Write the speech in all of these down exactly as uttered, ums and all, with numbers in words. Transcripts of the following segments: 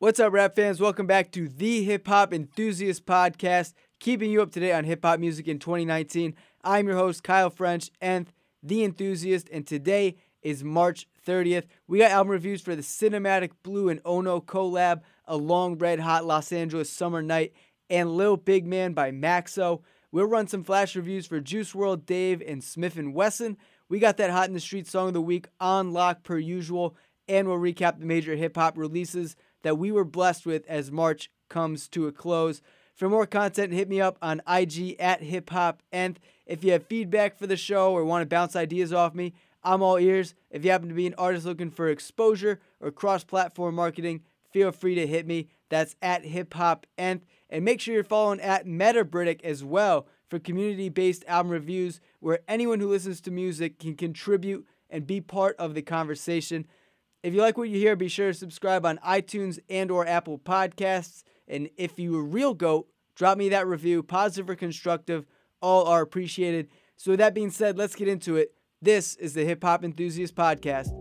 What's up, rap fans? Welcome back to the Hip Hop Enthusiast Podcast, keeping you up to date on hip hop music in twenty nineteen. I'm your host, Kyle French, N T H, the Enthusiast, and today is March thirtieth. We got album reviews for the Cinematic Blue and OhNO collab, A Long Red Hot Los Angeles Summer Night, and Lil Big Man by Maxo. We'll run some flash reviews for Juice world, Dave, and Smif n Wessun. We got that Hot in the Street Song of the Week on lock per usual, and we'll recap the major hip hop releases that we were blessed with as March comes to a close. For more content, hit me up on I G at HipHopNth. If you have feedback for the show or want to bounce ideas off me, I'm all ears. If you happen to be an artist looking for exposure or cross-platform marketing, feel free to hit me. That's at HipHopNth. And make sure you're following at MetaBritic as well for community-based album reviews where anyone who listens to music can contribute and be part of the conversation. If you like what you hear, be sure to subscribe on iTunes and or Apple Podcasts. And if you a real goat, drop me that review, positive or constructive. All are appreciated. So with that being said, let's get into it. This is the Hip Hop Enthusiast Podcast.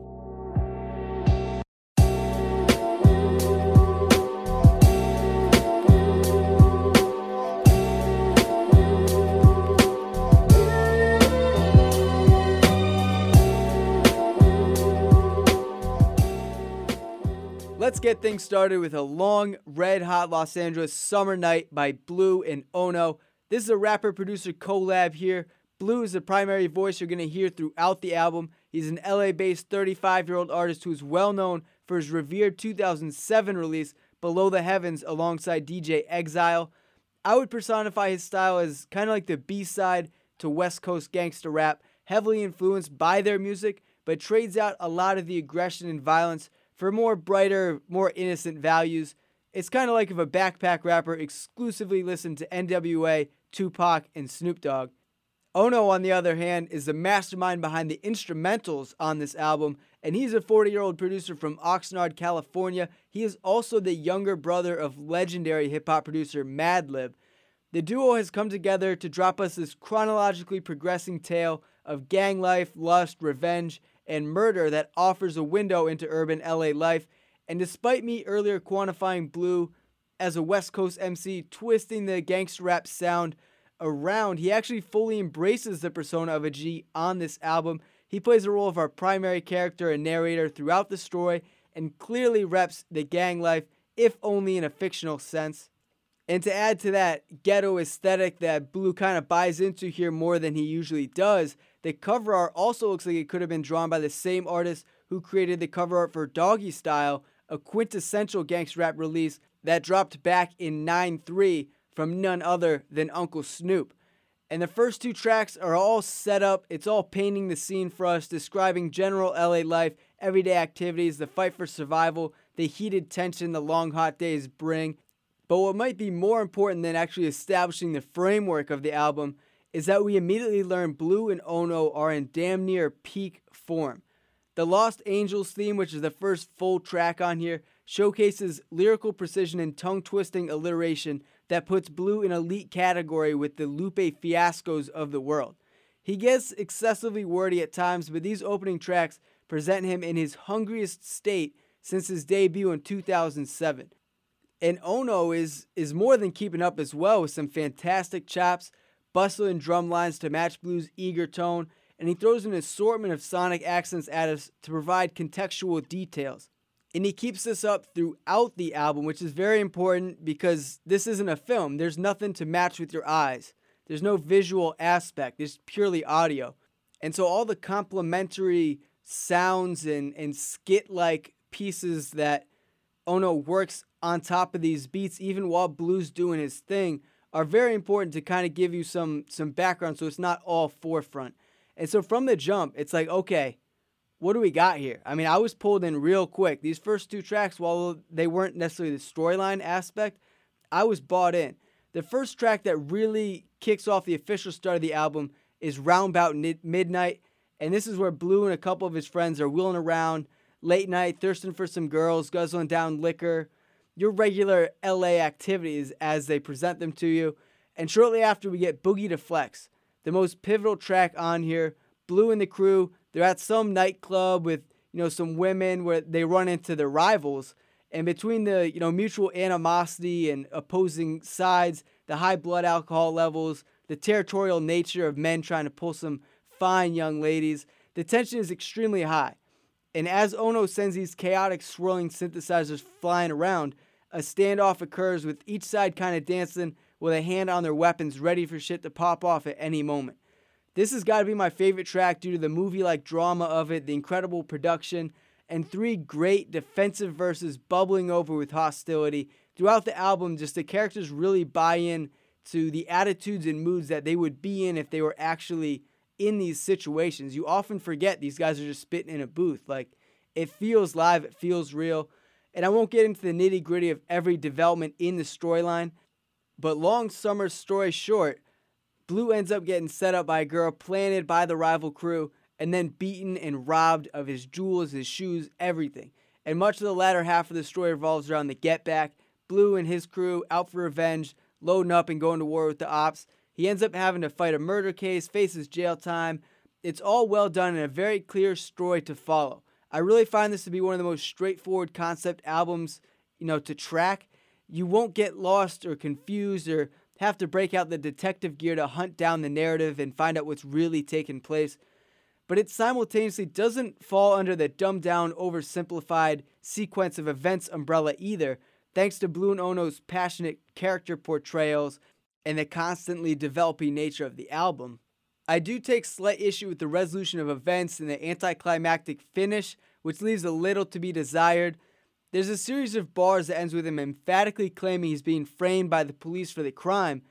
Let's get things started with A Long Red Hot Los Angeles Summer Night by Blue and OhNO. This is a rapper-producer collab here. Blue is the primary voice you're going to hear throughout the album. He's an L A-based thirty-five-year-old artist who is well-known for his revered two thousand seven release, Below the Heavens, alongside D J Exile. I would personify his style as kind of like the B-side to West Coast gangster rap, heavily influenced by their music, but trades out a lot of the aggression and violence for more brighter, more innocent values. It's kind of like if a backpack rapper exclusively listened to N W A, Tupac, and Snoop Dogg. OhNO, on the other hand, is the mastermind behind the instrumentals on this album, and he's a forty-year-old producer from Oxnard, California. He is also the younger brother of legendary hip-hop producer Madlib. The duo has come together to drop us this chronologically progressing tale of gang life, lust, revenge, and murder that offers a window into urban L A life. And despite me earlier quantifying Blue as a West Coast M C twisting the gangster rap sound around, he actually fully embraces the persona of a G on this album. He plays the role of our primary character and narrator throughout the story and clearly reps the gang life, if only in a fictional sense. And to add to that ghetto aesthetic that Blue kind of buys into here more than he usually does, the cover art also looks like it could have been drawn by the same artist who created the cover art for Doggy Style, a quintessential gangster rap release that dropped back in nine three from none other than Uncle Snoop. And the first two tracks are all set up. It's all painting the scene for us, describing general L A life, everyday activities, the fight for survival, the heated tension the long hot days bring. But what might be more important than actually establishing the framework of the album is that we immediately learn Blue and OhNO are in damn near peak form. The Lost Angels theme, which is the first full track on here, showcases lyrical precision and tongue-twisting alliteration that puts Blue in elite category with the Lupe Fiascos of the world. He gets excessively wordy at times, but these opening tracks present him in his hungriest state since his debut in two thousand seven. And OhNO is, is more than keeping up as well with some fantastic chops, bustle and drum lines to match Blue's eager tone, and he throws an assortment of sonic accents at us to provide contextual details. And he keeps this up throughout the album, which is very important because this isn't a film. There's nothing to match with your eyes. There's no visual aspect. It's purely audio. And so all the complementary sounds and, and skit-like pieces that OhNO works on top of these beats, even while Blue's doing his thing, are very important to kind of give you some some background so it's not all forefront. And so from the jump, it's like, okay, what do we got here? I mean, I was pulled in real quick. These first two tracks, while they weren't necessarily the storyline aspect, I was bought in. The first track that really kicks off the official start of the album is Roundabout Midnight, and this is where Blue and a couple of his friends are wheeling around late night, thirsting for some girls, guzzling down liquor, your regular L A activities as they present them to you. And shortly after, we get Boogie to Flex, the most pivotal track on here. Blue and the crew, they're at some nightclub with, you know, some women where they run into their rivals, And between the, you know, mutual animosity and opposing sides, the high blood alcohol levels, the territorial nature of men trying to pull some fine young ladies, the tension is extremely high. And as Ono sends these chaotic, swirling synthesizers flying around, a standoff occurs with each side kind of dancing with a hand on their weapons, ready for shit to pop off at any moment. This has got to be my favorite track due to the movie-like drama of it, the incredible production, and three great defensive verses bubbling over with hostility. Throughout the album, just the characters really buy in to the attitudes and moods that they would be in if they were actually in these situations. You often forget these guys are just spitting in a booth. Like, it feels live, it feels real. And I won't get into the nitty-gritty of every development in the storyline, but long summer story short, Blue ends up getting set up by a girl, planted by the rival crew, and then beaten and robbed of his jewels, his shoes, everything. And much of the latter half of the story revolves around the get back. Blue and his crew out for revenge, loading up and going to war with the ops. He ends up having to fight a murder case, faces jail time. It's all well done and a very clear story to follow. I really find this to be one of the most straightforward concept albums, you know, to track. You won't get lost or confused or have to break out the detective gear to hunt down the narrative and find out what's really taking place. But it simultaneously doesn't fall under the dumbed-down, oversimplified sequence of events umbrella either, thanks to Blue and Ohno's passionate character portrayals and the constantly developing nature of the album. I do take slight issue with the resolution of events and the anticlimactic finish, which leaves a little to be desired. There's a series of bars that ends with him emphatically claiming he's being framed by the police for the crime,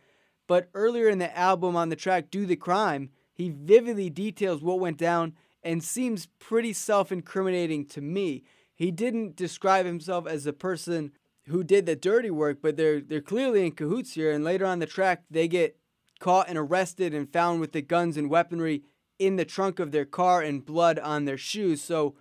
but earlier in the album on the track Do the Crime, he vividly details what went down and seems pretty self-incriminating to me. He didn't describe himself as a person who did the dirty work, but they're they're clearly in cahoots here, and later on the track they get caught and arrested and found with the guns and weaponry in the trunk of their car and blood on their shoes. So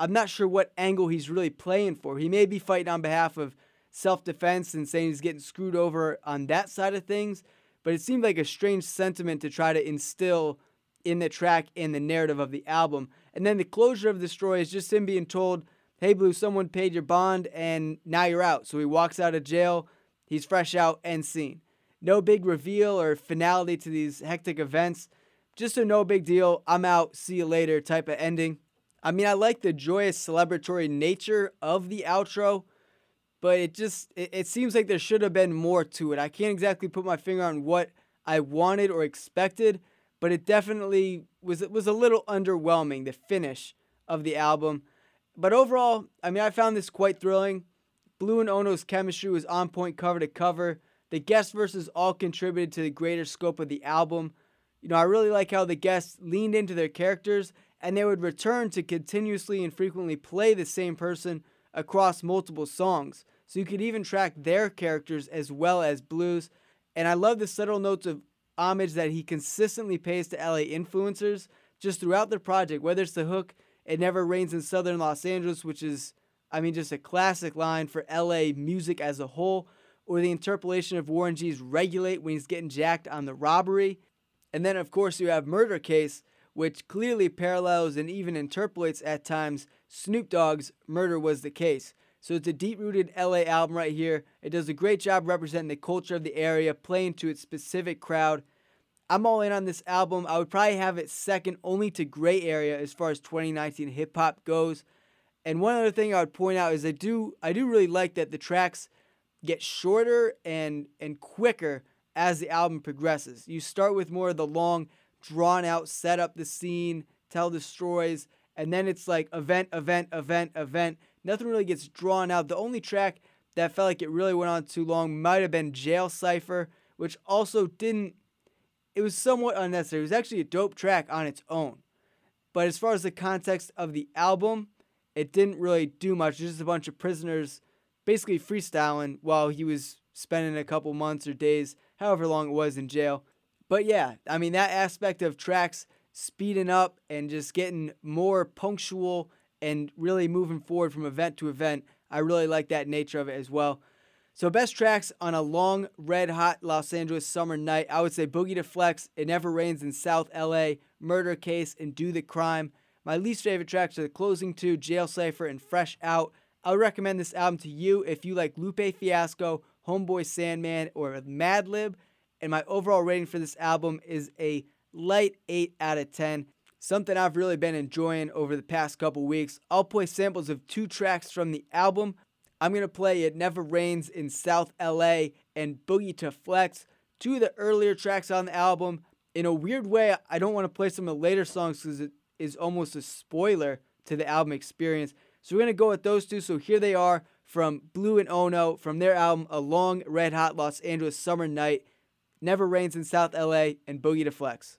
I'm not sure what angle he's really playing for. He may be fighting on behalf of self-defense and saying he's getting screwed over on that side of things, but it seemed like a strange sentiment to try to instill in the track and the narrative of the album. And then the closure of the story is just him being told, hey Blue, someone paid your bond and now you're out. So he walks out of jail, he's fresh out and seen. No big reveal or finality to these hectic events. Just a no big deal, I'm out, see you later type of ending. I mean, I like the joyous celebratory nature of the outro, but it just, it, it seems like there should have been more to it. I can't exactly put my finger on what I wanted or expected, but it definitely was, it was a little underwhelming, the finish of the album. But overall, I mean, I found this quite thrilling. Blue and Ohno's chemistry was on point cover to cover. The guest verses all contributed to the greater scope of the album. You know, I really like how the guests leaned into their characters, and they would return to continuously and frequently play the same person across multiple songs. So you could even track their characters as well as Blue's. And I love the subtle notes of homage that he consistently pays to L A influencers just throughout the project, whether it's the hook, It Never Rains in Southern Los Angeles, which is, I mean, just a classic line for L A music as a whole, or the interpolation of Warren G's Regulate when he's getting jacked on the robbery. And then, of course, you have Murder Case, which clearly parallels and even interpolates at times Snoop Dogg's Murder Was the Case. So it's a deep-rooted L A album right here. It does a great job representing the culture of the area, playing to its specific crowd. I'm all in on this album. I would probably have it second only to Gray Area as far as twenty nineteen hip-hop goes. And one other thing I would point out is I do I do really like that the tracks get shorter and, and quicker as the album progresses. You start with more of the long, drawn out, set up the scene, tell the stories, and then it's like event, event, event, event. Nothing really gets drawn out. The only track that felt like it really went on too long might have been Jail Cipher, which also didn't, it was somewhat unnecessary. It was actually a dope track on its own. But as far as the context of the album, it didn't really do much. It was just a bunch of prisoners basically freestyling while he was spending a couple months or days, however long it was, in jail. But yeah, I mean, that aspect of tracks speeding up and just getting more punctual and really moving forward from event to event, I really like that nature of it as well. So best tracks on A Long Red Hot Los Angeles Summer Night, I would say Boogie to Flex, It Never Rains in South L A, Murder Case, and Do the Crime. My least favorite tracks are the closing two, Jail Cipher and Fresh Out. I would recommend this album to you if you like Lupe Fiasco, Homeboy Sandman, or Madlib. And my overall rating for this album is a light eight out of ten. Something I've really been enjoying over the past couple weeks. I'll play samples of two tracks from the album. I'm going to play It Never Rains in South L A and Boogie to Flex, two of the earlier tracks on the album. In a weird way, I don't want to play some of the later songs because it is almost a spoiler to the album experience. So we're going to go with those two. So here they are from Blu and OhNO from their album A Long Red Hot Los Angeles Summer Night, Never Rains in South L A, and Boogie to Flex.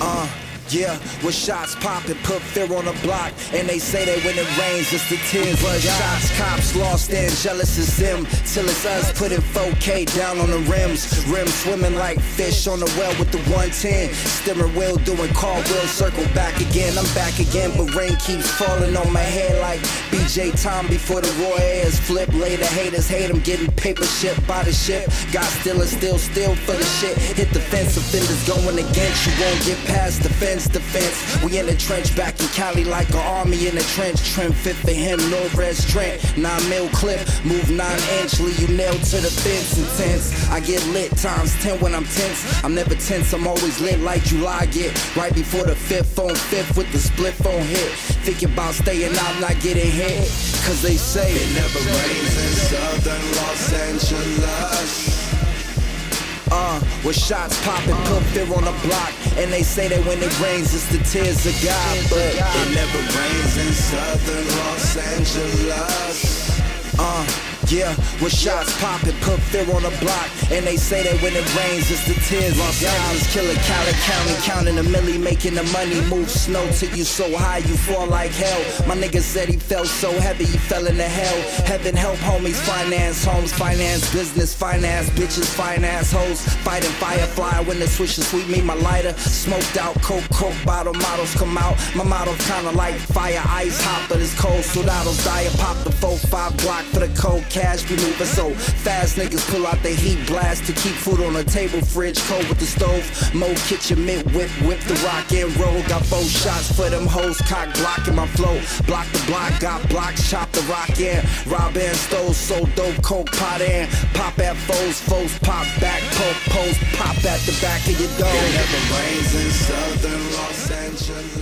Uh, yeah, with shots popping, put fear on the block. And they say that when it rains, it's the tears. But shots, cops lost and jealous as them. Till it's us putting four K down on the rims. Rims swimming like fish on the well with the one ten. Steering wheel doing car wheel, circle back again. I'm back again, but rain keeps falling on my head like B J Tom before the raw airs flip. Later haters hate him, getting paper shipped by the ship. Got still and still, still for the shit. Hit the fence, offenders going against. You won't get past the fence. Defense. We in the trench back in Cali like an army in the trench. Trim fit for him, no rest Trent. Nine mil clip, move nine inch, leave you nailed to the fence. Intense, I get lit times ten when I'm tense. I'm never tense, I'm always lit like July get. Right before the fifth on fifth with the split phone hit. Thinking about staying out, not getting hit. Cause they say it never rains in Southern Los Angeles. Uh, with shots popping, put fear on the block. And they say that when it rains, it's the tears of God. But it never rains in Southern Los Angeles. Uh, yeah, with shots popping, put fear on the block. And they say that when it rains, it's the tears of God. Los Angeles, killer Cali County, counting a milli, making the money. Move snow till you so high, you fall like hell. My nigga said he felt so heavy, he fell into hell. Heaven help homies, finance homes, finance business, finance bitches, finance hoes. Fighting firefly when the swisher sweep me my lighter. Smoked out coke, coke bottle models come out. My model kinda like fire, ice hot, but it's cold. Soldados die and pop the four five block for the cold cat. Be moving so fast, niggas pull out their heat blast to keep food on the table. Fridge cold with the stove, mo kitchen mint whip, whip the rock and roll. Got four shots for them hoes, cock blocking my flow. Block the block, got blocks, chop the rock in. Rob and stole, so dope, coke pot in. Pop at foes, foes pop back, poke pose, pop at the back of your dome. It never rains in Southern Los Angeles.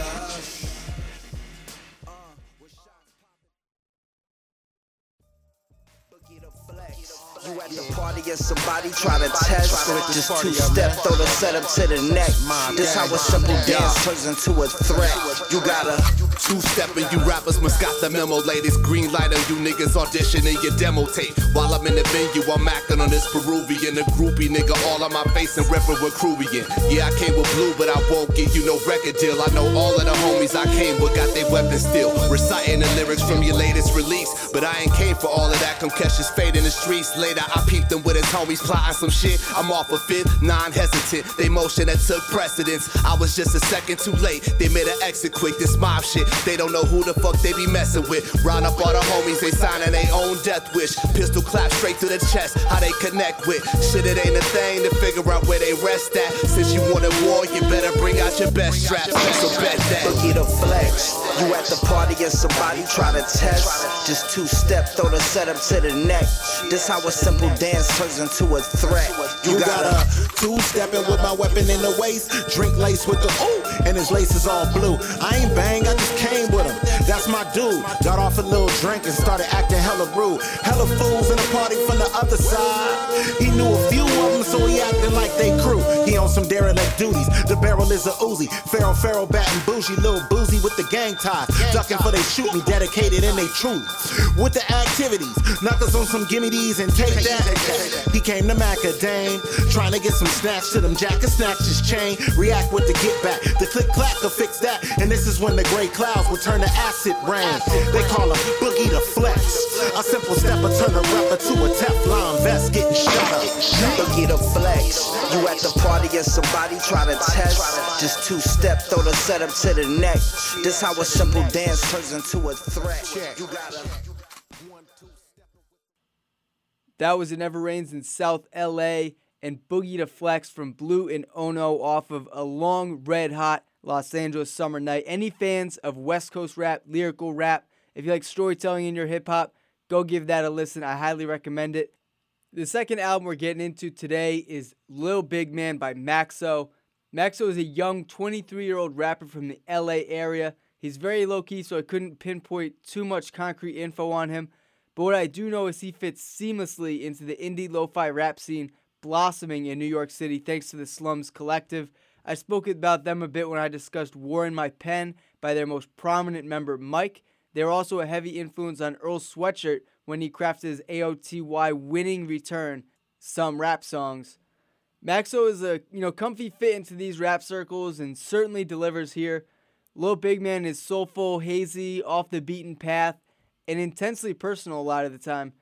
You at the party and somebody try to test. Just two-step, throw the setup to the neck. This how a simple dance turns into a threat. You gotta two-step and you rappers must got the memo. Ladies, green light on you niggas auditioning your demo tape. While I'm in the venue, I'm acting on this Peruvian. A groupie nigga all on my face and ripping with Kruvian. Yeah, I came with blue, but I won't give you no record deal. I know all of the homies I came with got their weapons still. Reciting the lyrics from your latest release. But I ain't came for all of that. Come catch his fade in the streets. I peeped them with his homies plotting some shit. I'm off a fifth, non-hesitant. They motion that took precedence. I was just a second too late. They made an exit quick. This mob shit, they don't know who the fuck they be messing with. Round up all the homies, they signing their own death wish. Pistol clap straight to the chest. How they connect with shit, it ain't a thing to figure out where they rest at. Since you wanted war, you better bring out your best straps. So bet that. Boogie to flex. You at the party and somebody try to test. Just two-step, throw the setup to the neck. This how it's simple dance turns into a threat. You, you got a two-stepping with my weapon in the waist. Drink lace with the ooh, and his lace is all blue. I ain't bang, I just came with him. That's my dude. Got off a little drink and started acting hella rude. Hella fools in the party from the other side. He knew a few of them, so he acted like they crew. He on some derelict duties. The barrel is a Uzi. Feral, feral, batting bougie. Little boozy with the gang ties. Ducking for they shoot me. Dedicated in they truth. With the activities. Knockers on some gimme these and take that. He came to Macadame, trying to get some snacks to them. Jacker snatched his chain, react with the get back. The click clack will fix that. And this is when the gray clouds will turn to acid rain. They call him Boogie to Flex. A simple stepper turn a rapper to a Teflon vest, getting shot up. Boogie to Flex. You at the party and somebody try to test. Just two step, throw the setup to the neck. This how a simple dance turns into a threat. You gotta. That was It Never Rains in South L A and Boogie to Flex from Blu and OhNO off of A Long Red Hot Los Angeles Summer Night. Any fans of West Coast rap, lyrical rap, if you like storytelling in your hip-hop, go give that a listen. I highly recommend it. The second album we're getting into today is Lil Big Man by Maxo. Maxo is a young twenty-three-year-old rapper from the L A area. He's very low-key, so I couldn't pinpoint too much concrete info on him. But what I do know is he fits seamlessly into the indie lo-fi rap scene blossoming in New York City thanks to the Slums Collective. I spoke about them a bit when I discussed War in My Pen by their most prominent member, Mike. They were also a heavy influence on Earl Sweatshirt when he crafted his A O T Y winning return, Some Rap Songs. Maxo is a you know comfy fit into these rap circles and certainly delivers here. Lil Big Man is soulful, hazy, off the beaten path, and intensely personal a lot of the time.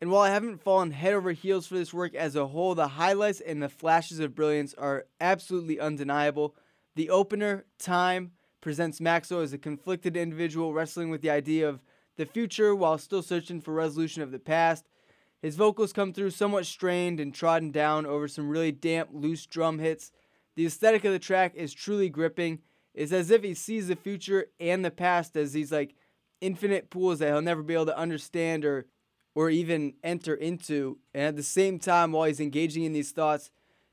And while I haven't fallen head over heels for this work as a whole, the highlights and the flashes of brilliance are absolutely undeniable. The opener, Time, presents Maxo as a conflicted individual wrestling with the idea of the future while still searching for resolution of the past. His vocals come through somewhat strained and trodden down over some really damp, loose drum hits. The aesthetic of the track is truly gripping. It's as if he sees the future and the past as these like infinite pools that he'll never be able to understand or or even enter into. And at the same time, while he's engaging in these thoughts,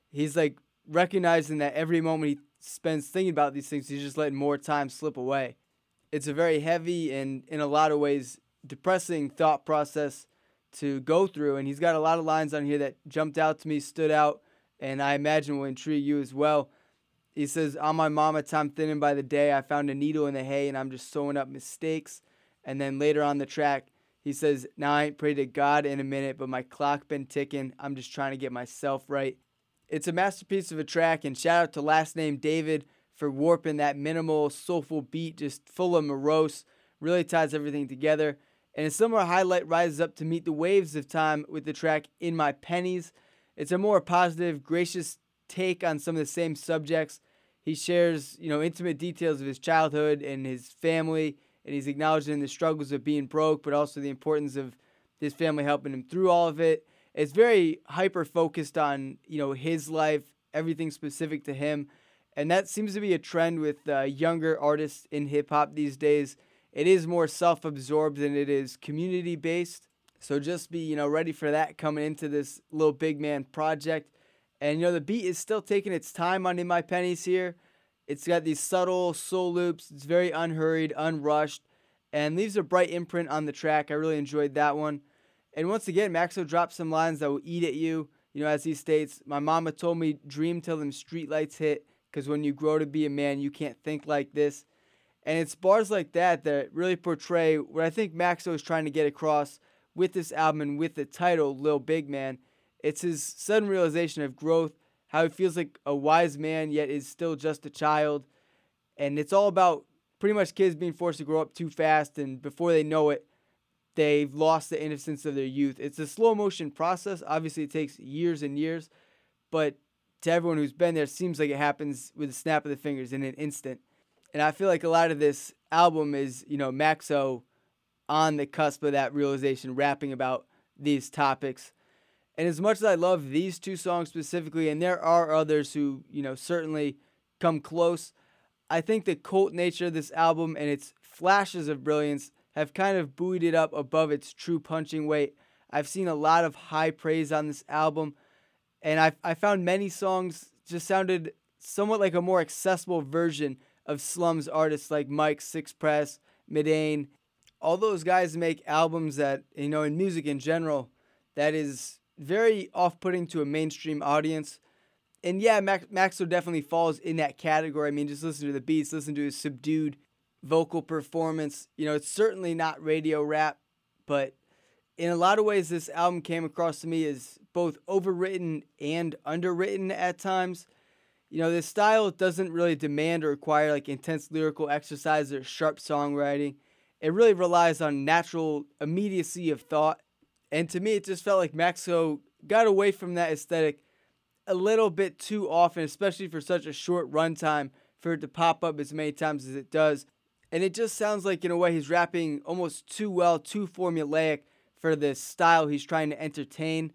he's like recognizing that every moment he spends thinking about these things, he's just letting more time slip away. It's a very heavy and in a lot of ways depressing thought process to go through, and he's got a lot of lines on here that jumped out to me, stood out, and I imagine will intrigue you as well. He says, "On my mama, time thinning by the day. I found a needle in the hay and I'm just sewing up mistakes." And then later on the track, he says, "Now I ain't prayed to God in a minute, but my clock been ticking. I'm just trying to get myself right." It's a masterpiece of a track, and shout out to Last Name David for warping that minimal, soulful beat, just full of morose, really ties everything together. And a similar highlight rises up to meet the waves of time with the track In My Pennies. It's a more positive, gracious take on some of the same subjects. He shares, you know, intimate details of his childhood and his family, and he's acknowledging the struggles of being broke, but also the importance of his family helping him through all of it. It's very hyper-focused on, you know, his life, everything specific to him. And that seems to be a trend with uh, younger artists in hip-hop these days. It is more self-absorbed than it is community-based. So just be, you know, ready for that coming into this Lil Big Man project. And, you know, the beat is still taking its time on In My Pennies here. It's got these subtle soul loops. It's very unhurried, unrushed, and leaves a bright imprint on the track. I really enjoyed that one. And once again, Maxo drops some lines that will eat at you. You know, as he states, "My mama told me dream till them streetlights hit, because when you grow to be a man, you can't think like this." And it's bars like that that really portray what I think Maxo is trying to get across with this album and with the title, Lil Big Man. It's his sudden realization of growth, how he feels like a wise man yet is still just a child. And it's all about pretty much kids being forced to grow up too fast, and before they know it, they've lost the innocence of their youth. It's a slow motion process. Obviously, it takes years and years, but to everyone who's been there, it seems like it happens with a snap of the fingers in an instant. And I feel like a lot of this album is, you know, Maxo on the cusp of that realization, rapping about these topics. And as much as I love these two songs specifically, and there are others who, you know, certainly come close, I think the cult nature of this album and its flashes of brilliance have kind of buoyed it up above its true punching weight. I've seen a lot of high praise on this album, and I I found many songs just sounded somewhat like a more accessible version of Slum's artists like Mike, Six Press, Midane. All those guys make albums that, you know, in music in general, that is very off-putting to a mainstream audience. And yeah, Max, Maxo definitely falls in that category. I mean, just listen to the beats, listen to his subdued vocal performance. You know, it's certainly not radio rap, but in a lot of ways, this album came across to me as both overwritten and underwritten at times. You know, this style doesn't really demand or require like intense lyrical exercise or sharp songwriting. It really relies on natural immediacy of thought. And to me, it just felt like Maxo got away from that aesthetic a little bit too often, especially for such a short runtime, for it to pop up as many times as it does. And it just sounds like, in a way, he's rapping almost too well, too formulaic for the style he's trying to entertain.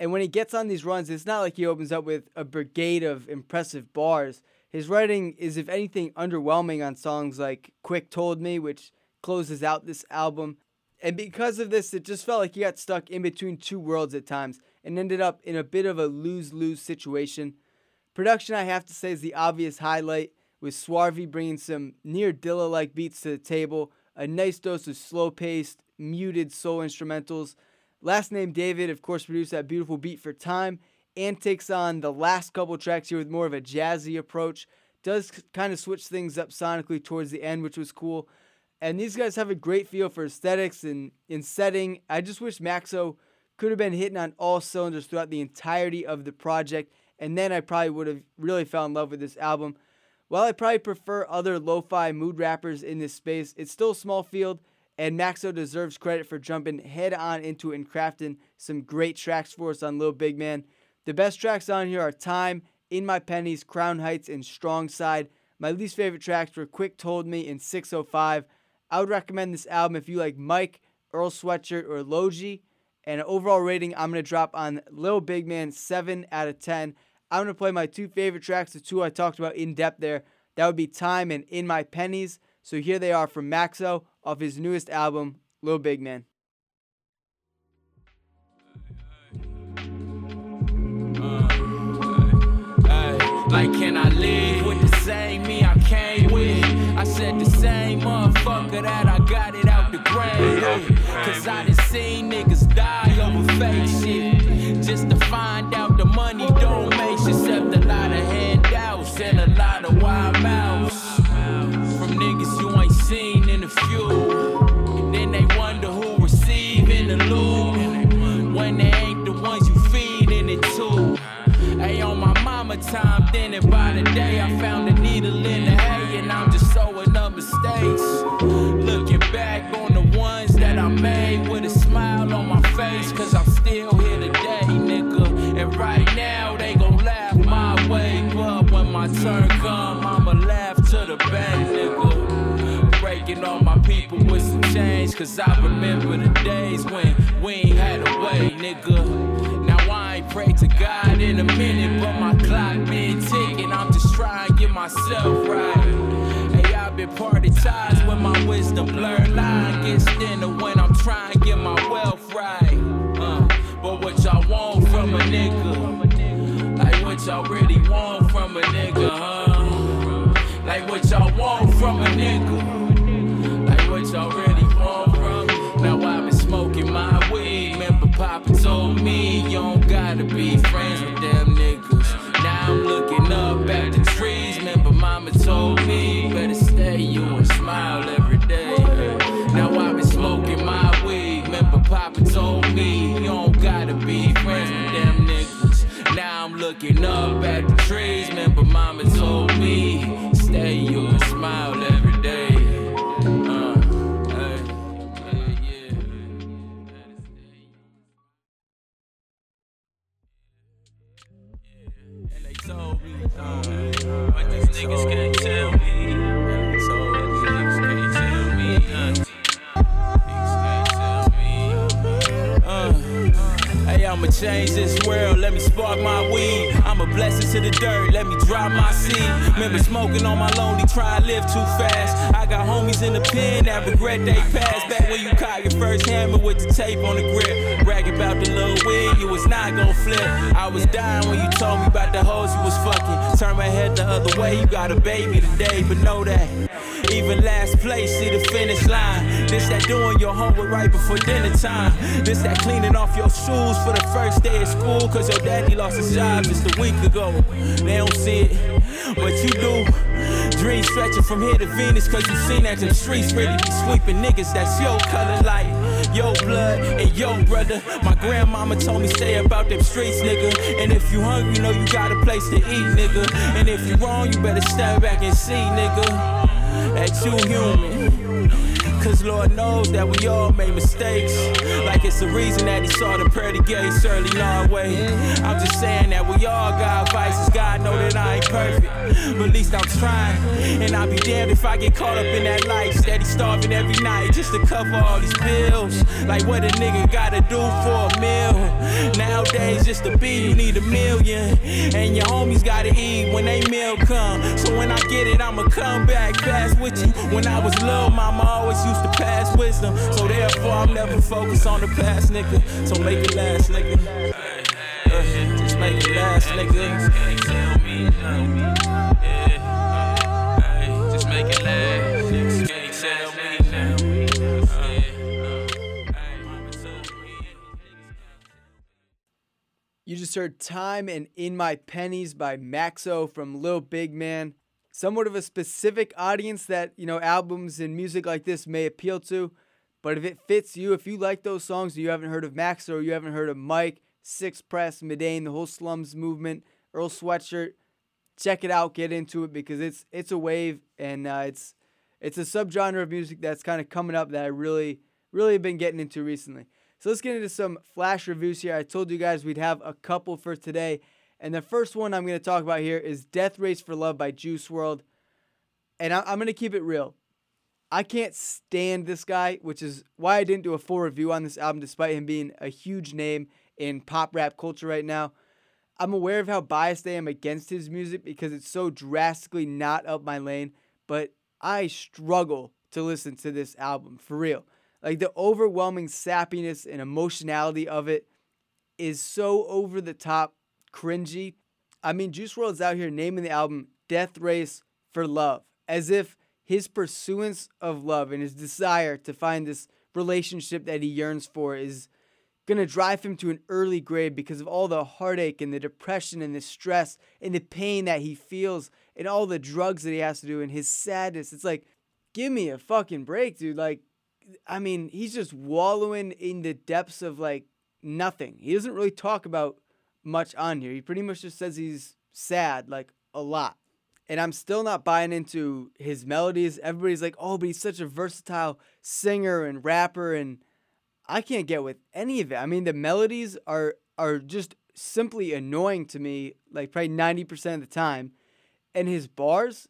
And when he gets on these runs, it's not like he opens up with a brigade of impressive bars. His writing is, if anything, underwhelming on songs like Quick Told Me, which closes out this album. And because of this, it just felt like he got stuck in between two worlds at times and ended up in a bit of a lose-lose situation. Production, I have to say, is the obvious highlight, with Swarvy bringing some near Dilla-like beats to the table, a nice dose of slow-paced, muted soul instrumentals. Last Name David, of course, produced that beautiful beat for Time, and takes on the last couple tracks here with more of a jazzy approach. Does kind of switch things up sonically towards the end, which was cool. And these guys have a great feel for aesthetics and in setting. I just wish Maxo could have been hitting on all cylinders throughout the entirety of the project, and then I probably would have really fell in love with this album. While I probably prefer other lo-fi mood rappers in this space, it's still a small field, and Maxo deserves credit for jumping head-on into it and crafting some great tracks for us on Lil Big Man. The best tracks on here are Time, In My Pennies, Crown Heights, and Strong Side. My least favorite tracks were Quick Told Me and six oh five. I would recommend this album if you like Mike, Earl Sweatshirt, or Loji. And an overall rating I'm going to drop on Lil Big Man, seven out of ten. I'm going to play my two favorite tracks, the two I talked about in depth there. That would be Time and In My Pennies. So here they are from Maxo off his newest album, Lil Big Man. Like, can I live with the same me I came with? I said the same motherfucker that I got it out the grave. Cause I done seen niggas die over fake shit. Just to find out the money don't make shit, except a lot of handouts and a lot of wild mouths. From niggas you ain't seen in a few. And then they wonder who receive in the loop. When they ain't the ones you feed in it too. Hey, on my mama time, then and by the day I found a needle in the hay, and I'm just sewing up mistakes. Looking back on the ones that I made with a smile on my face, cause I'm still here today, nigga. And right now they gon' laugh my way, but when my turn come, I'ma laugh to the bank, nigga. Breaking all my people with some change, cause I remember the days when we ain't had a way, nigga. Pray to God in a minute, but my clock been ticking. I'm just trying to get myself right. Hey, I've been prioritized when my wisdom blurred line gets thinner when I'm trying to get my wealth right. Uh, but what y'all want from a nigga? Like what y'all really want from a nigga, huh? Like what y'all want from a nigga? Like what y'all really want from me? Now I've been smoking my weed. Remember Papa told me you don't gotta be friends with them niggas. Now I'm looking up at the trees. Remember Mama told me better stay you and smile every day. Now I've been smoking my weed. Remember Papa told me you don't gotta be friends with them niggas. Now I'm looking up at the trees. Remember Mama told me stay you and smile every day. Niggas can't tell me, so niggas can't tell me nothing. Niggas can't tell me. Uh, hey, I'ma change this world, let me spark my weed. I'm a blessing to the dirt, let me drop my seed. Remember smoking on my lonely, try to live too fast. I got homies in the pen that regret they past. Back when you caught your first hammer with the tape on the grip. Bragging about the little wig, you was not gon' flip. I was dying when you told me about the hoes you was fucking. Turn my head the other way, you got a baby today, but know that. Even last place, see the finish line. This that doing your homework right before dinner time. This that cleaning off your shoes for the first day of school, cause your daddy lost his job just a week ago. They don't see it, but you do. Dream stretching from here to Venus, cause you seen that the streets really be sweeping niggas that's your color like your blood and your brother. My grandmama told me stay about them streets, nigga. And if you hungry, you know you got a place to eat, nigga. And if you wrong, you better step back and see, nigga, that you human. Cause Cause Lord knows that we all made mistakes. Like it's the reason that he saw the pearly gates early Norway. I'm just saying that we all got vices. God know that I ain't perfect, but at least I'm trying. And I'll be damned if I get caught up in that life. Steady starving every night just to cover all these bills. Like what a nigga gotta do for a meal. Nowadays just to be you need a million. And your homies gotta eat when they meal come. So when I get it I'ma come back fast with you. When I was little mama always used to pass wisdom. So therefore I'm never focused on the past nigga. So make it last nigga. Uh, just make it last nigga. Just make it last. You just heard Time and In My Pennies by Maxo from Lil Big Man. Somewhat of a specific audience that, you know, albums and music like this may appeal to. But if it fits you, if you like those songs and you haven't heard of Maxo, or you haven't heard of Mike, Six Press, Medane, the whole Slums movement, Earl Sweatshirt, check it out, get into it because it's it's a wave and uh, it's it's a subgenre of music that's kind of coming up that I really, really have been getting into recently. So let's get into some flash reviews here. I told you guys we'd have a couple for today. And the first one I'm going to talk about here is Death Race for Love by Juice world. And I- I'm going to keep it real. I can't stand this guy, which is why I didn't do a full review on this album, despite him being a huge name in pop rap culture right now. I'm aware of how biased I am against his music because it's so drastically not up my lane. But I struggle to listen to this album, for real. Like, the overwhelming sappiness and emotionality of it is so over-the-top cringy. I mean, Juice world's out here naming the album Death Race for Love, as if his pursuance of love and his desire to find this relationship that he yearns for is going to drive him to an early grave because of all the heartache and the depression and the stress and the pain that he feels and all the drugs that he has to do and his sadness. It's like, give me a fucking break, dude. Like, I mean, he's just wallowing in the depths of, like, nothing. He doesn't really talk about much on here. He pretty much just says he's sad, like, a lot. And I'm still not buying into his melodies. Everybody's like, oh, but he's such a versatile singer and rapper, and I can't get with any of it. I mean, the melodies are, are just simply annoying to me, like, probably ninety percent of the time. And his bars,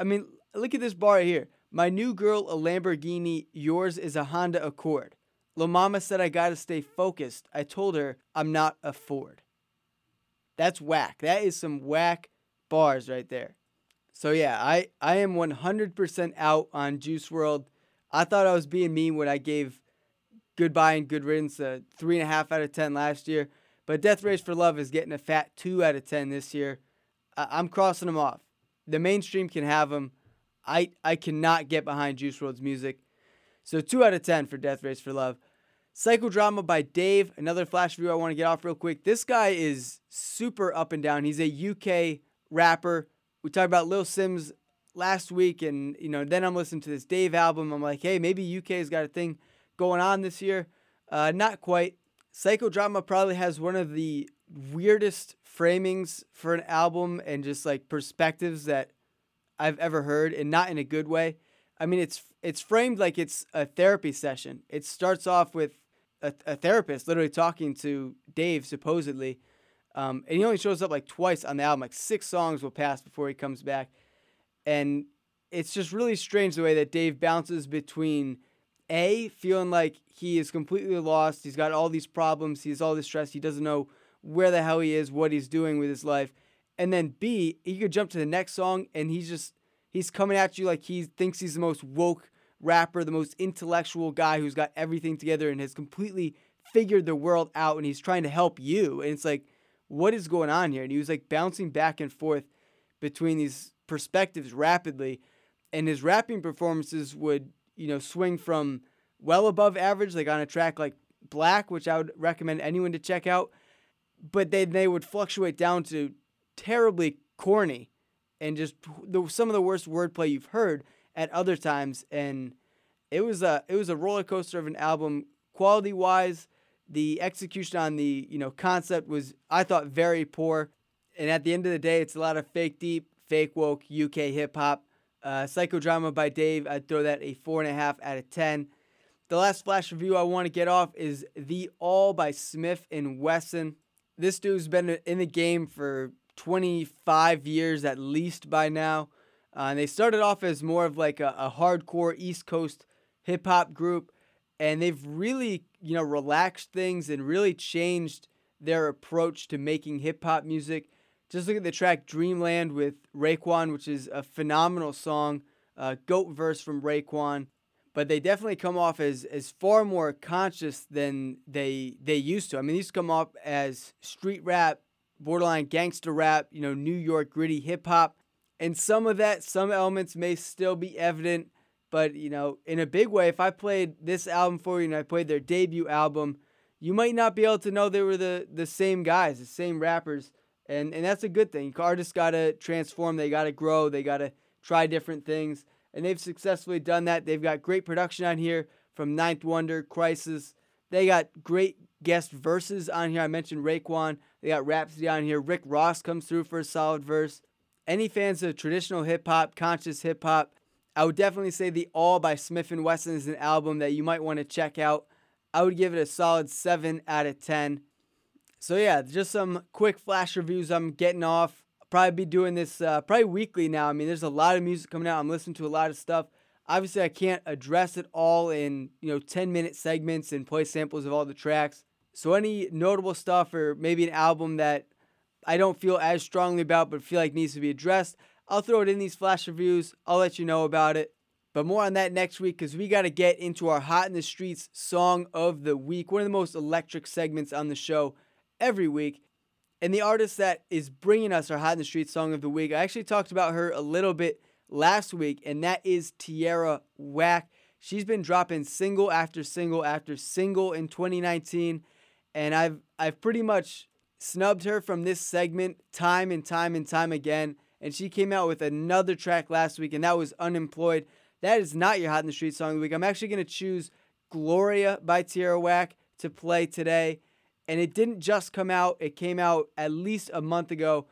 I mean, look at this bar right here. My new girl, a Lamborghini, yours is a Honda Accord. Lil Mama said I gotta stay focused. I told her I'm not a Ford. That's whack. That is some whack bars right there. So yeah, I, I am one hundred percent out on Juice world. I thought I was being mean when I gave Goodbye and Good Riddance a three point five out of ten last year. But Death Race for Love is getting a fat two out of ten this year. I, I'm crossing them off. The mainstream can have them. I, I cannot get behind Juice world's music. So two out of ten for Death Race for Love. Psychodrama by Dave, another flash review I want to get off real quick. This guy is super up and down. He's a U K rapper. We talked about Lil Sims last week, and you know, then I'm listening to this Dave album. I'm like, hey, maybe U K's got a thing going on this year. Uh, not quite. Psychodrama probably has one of the weirdest framings for an album and just like perspectives that I've ever heard, and not in a good way. I mean, it's it's framed like it's a therapy session. It starts off with a, a therapist literally talking to Dave, supposedly, um, and he only shows up like twice on the album. Like six songs will pass before he comes back, and it's just really strange the way that Dave bounces between A, feeling like he is completely lost, he's got all these problems, he has all this stress, he doesn't know where the hell he is, what he's doing with his life. And then B, he could jump to the next song and he's just, he's coming at you like he thinks he's the most woke rapper, the most intellectual guy who's got everything together and has completely figured the world out and he's trying to help you. And it's like, what is going on here? And he was like bouncing back and forth between these perspectives rapidly. And his rapping performances would, you know, swing from well above average, like on a track like Black, which I would recommend anyone to check out. But then they would fluctuate down to terribly corny and just the, some of the worst wordplay you've heard at other times. And it was a it was a roller coaster of an album quality wise. The execution on the, you know, concept was, I thought, very poor. And at the end of the day, it's a lot of fake deep, fake woke U K hip hop. Uh, Psychodrama by Dave, I'd throw that a four and a half out of ten. The last flash review I want to get off is The All by Smif n Wessun. This dude's been in the game for twenty-five years at least by now. Uh, and they started off as more of like a, a hardcore East Coast hip hop group. And they've really, you know, relaxed things and really changed their approach to making hip hop music. Just look at the track Dreamland with Raekwon, which is a phenomenal song. Uh, goat verse from Raekwon. But they definitely come off as, as far more conscious than they they used to. I mean, these come off as street rap, borderline gangster rap, you know, New York gritty hip-hop. And some of that, some elements may still be evident. But, you know, in a big way, if I played this album for you and I played their debut album, you might not be able to know they were the, the same guys, the same rappers. And, and that's a good thing. Artists got to transform. They got to grow. They got to try different things. And they've successfully done that. They've got great production on here from ninth Wonder, Crisis. They got great guest verses on here. I mentioned Raekwon. They got Rhapsody on here. Rick Ross comes through for a solid verse. Any fans of traditional hip-hop, conscious hip-hop, I would definitely say The All by Smif n Wessun is an album that you might want to check out. I would give it a solid seven out of ten. So yeah, just some quick flash reviews I'm getting off. Probably be doing this uh, probably weekly now. I mean, there's a lot of music coming out. I'm listening to a lot of stuff. Obviously, I can't address it all in, you know, ten-minute segments and play samples of all the tracks. So any notable stuff or maybe an album that I don't feel as strongly about but feel like needs to be addressed, I'll throw it in these flash reviews. I'll let you know about it. But more on that next week because we got to get into our Hot in the Streets Song of the Week, one of the most electric segments on the show every week. And the artist that is bringing us our Hot in the Streets Song of the Week, I actually talked about her a little bit last week, and that is Tierra Whack. She's been dropping single after single after single in twenty nineteen, and I've I've pretty much snubbed her from this segment time and time and time again, and she came out with another track last week, and that was Unemployed. That is not your Hot in the Streets Song of the Week. I'm actually going to choose Gloria by Tierra Whack to play today. And it didn't just come out, it came out at least a month ago.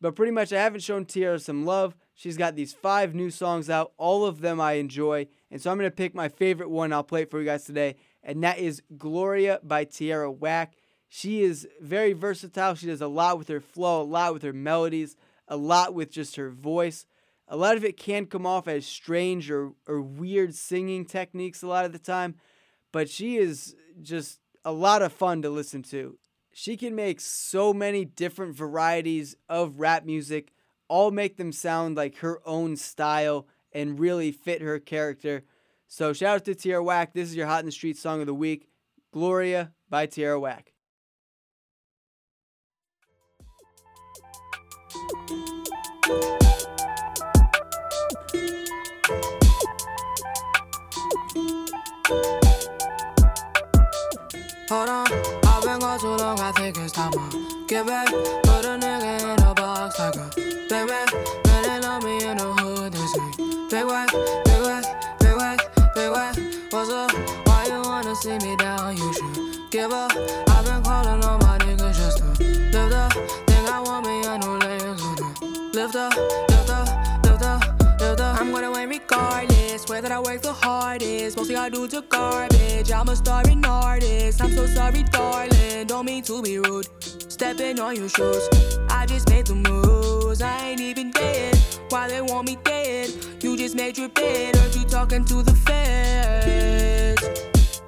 But pretty much I haven't shown Tierra some love. She's got these five new songs out, all of them I enjoy. And so I'm going to pick my favorite one, I'll play it for you guys today. And that is Gloria by Tierra Whack. She is very versatile, she does a lot with her flow, a lot with her melodies, a lot with just her voice. A lot of it can come off as strange or, or weird singing techniques a lot of the time. But she is just a lot of fun to listen to. She can make so many different varieties of rap music, all make them sound like her own style and really fit her character. So shout out to Tierra Whack. This is your Hot in the Streets Song of the Week, Gloria by Tierra Whack. Hold on, I've been gone too long, I think it's time to get back. Put a nigga in a box like a Big Mac. Running on me in the hood, they say Big Whack, Big Whack, Big Whack, Big Whack. What's up? Why you wanna see me down? You should give up. I've been calling on my niggas just to lift up. Think I want me a new legs with it. Lift up, lift up, lift up, lift up. I'm gonna win regardless. Swear that I work the hardest, mostly I do to garbage. I'm a starving artist, I'm so sorry darling, don't mean to be rude. Stepping on your shoes, I just made the moves. I ain't even dead, why they want me dead? You just made your bed, heard you talking to the feds.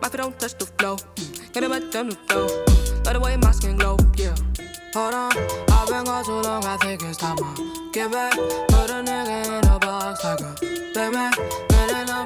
My feet don't touch the floor, gotta let them go. Let away my skin glow, yeah. Hold on, I've been gone too long, I think it's time to get back. Put a nigga in a box like a Big Mac.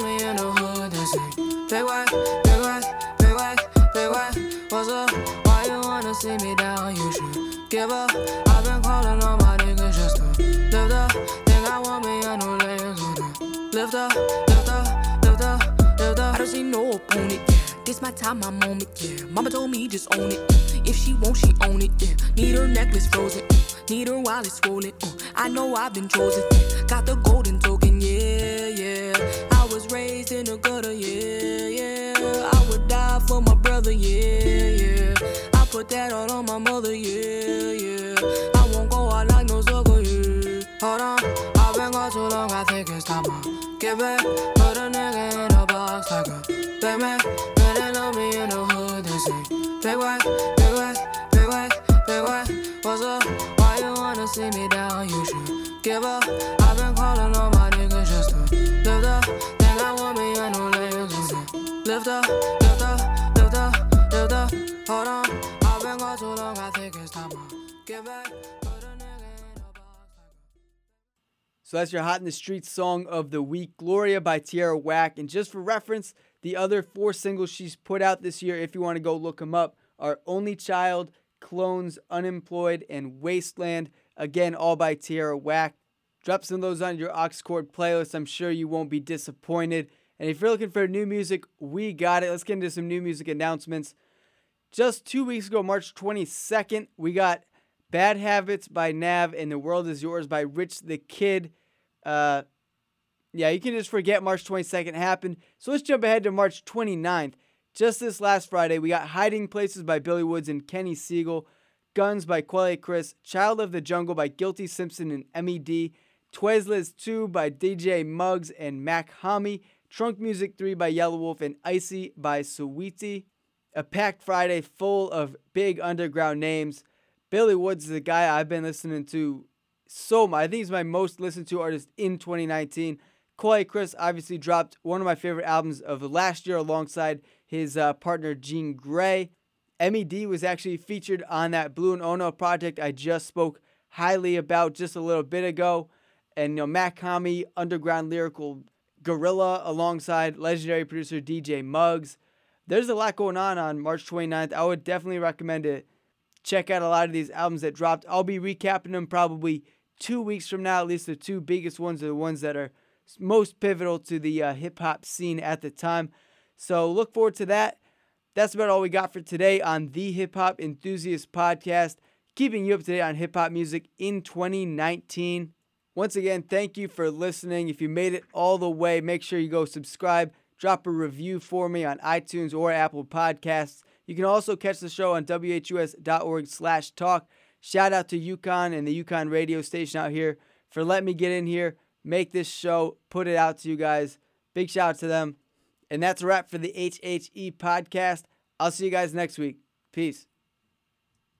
Me in the hood, they say Big Whack, Big Whack, Big Whack, Big Whack. What's up? Why you wanna see me down? You should give up. I've been calling on my niggas just to lift up. Think I want me a new legs with it. Lift up, lift up, lift up, lift up. I don't see no opponent, yeah. This my time, my moment, yeah. Mama told me just own it. If she won't, she own it, yeah. Need her necklace frozen, need her while it's rolling. Uh, I know I've been chosen, got the golden token, yeah, yeah. Was raised in the gutter, yeah, yeah. I would die for my brother, yeah, yeah. I put that all on my mother, yeah, yeah. I won't go out like no sucker, yeah. Hold on, I've been gone too long, I think it's time to Chicago. Big Mac, running on me in the hood this week. Big Mac, Big Mac, Big Mac, Big Mac. What's up? Why you wanna see me down? You should give up. I've been calling on my niggas just to lift up. Think I want me, I know layers is in. Lift up, lift up, lift up, lift up. Hold on, I've been gone too long. I think it's time I get back. So that's your Hot in the Streets song of the week, Gloria by Tierra Whack. And just for reference, the other four singles she's put out this year, if you want to go look them up, are Only Child, Clones, Unemployed, and Wasteland. Again, all by Tierra Whack. Drop some of those on your Oxcord playlist. I'm sure you won't be disappointed. And if you're looking for new music, we got it. Let's get into some new music announcements. Just two weeks ago, March twenty-second, we got Bad Habits by Nav and The World Is Yours by Rich the Kid. Uh, yeah, you can just forget March twenty-second happened. So let's jump ahead to March twenty-ninth. Just this last Friday, we got Hiding Places by Billy Woods and Kenny Siegel, Guns by Quelle Chris, Child of the Jungle by Guilty Simpson and M E D, Twizzlers two by D J Muggs and Mach-Hommy, Trunk Music three by Yellow Wolf, and Icy by Saweetie. A packed Friday full of big underground names. Billy Woods is a guy I've been listening to so much. I think he's my most listened to artist in twenty nineteen. Quelle Chris obviously dropped one of my favorite albums of last year alongside his uh, partner Jean Grey. M E D was actually featured on that Blu and OhNO project I just spoke highly about just a little bit ago. And you know, Mach-Hommy, underground lyrical gorilla alongside legendary producer D J Muggs. There's a lot going on on March twenty-ninth. I would definitely recommend it. Check out a lot of these albums that dropped. I'll be recapping them probably two weeks from now. At least the two biggest ones are the ones that are most pivotal to the uh, hip-hop scene at the time. So look forward to that. That's about all we got for today on the Hip Hop Enthusiast Podcast, keeping you up to date on hip-hop music in twenty nineteen. Once again, thank you for listening. If you made it all the way, make sure you go subscribe. Drop a review for me on iTunes or Apple Podcasts. You can also catch the show on whus.org slash talk. Shout out to UConn and the UConn radio station out here for letting me get in here, make this show, put it out to you guys. Big shout out to them. And that's a wrap for the H H E podcast. I'll see you guys next week. Peace.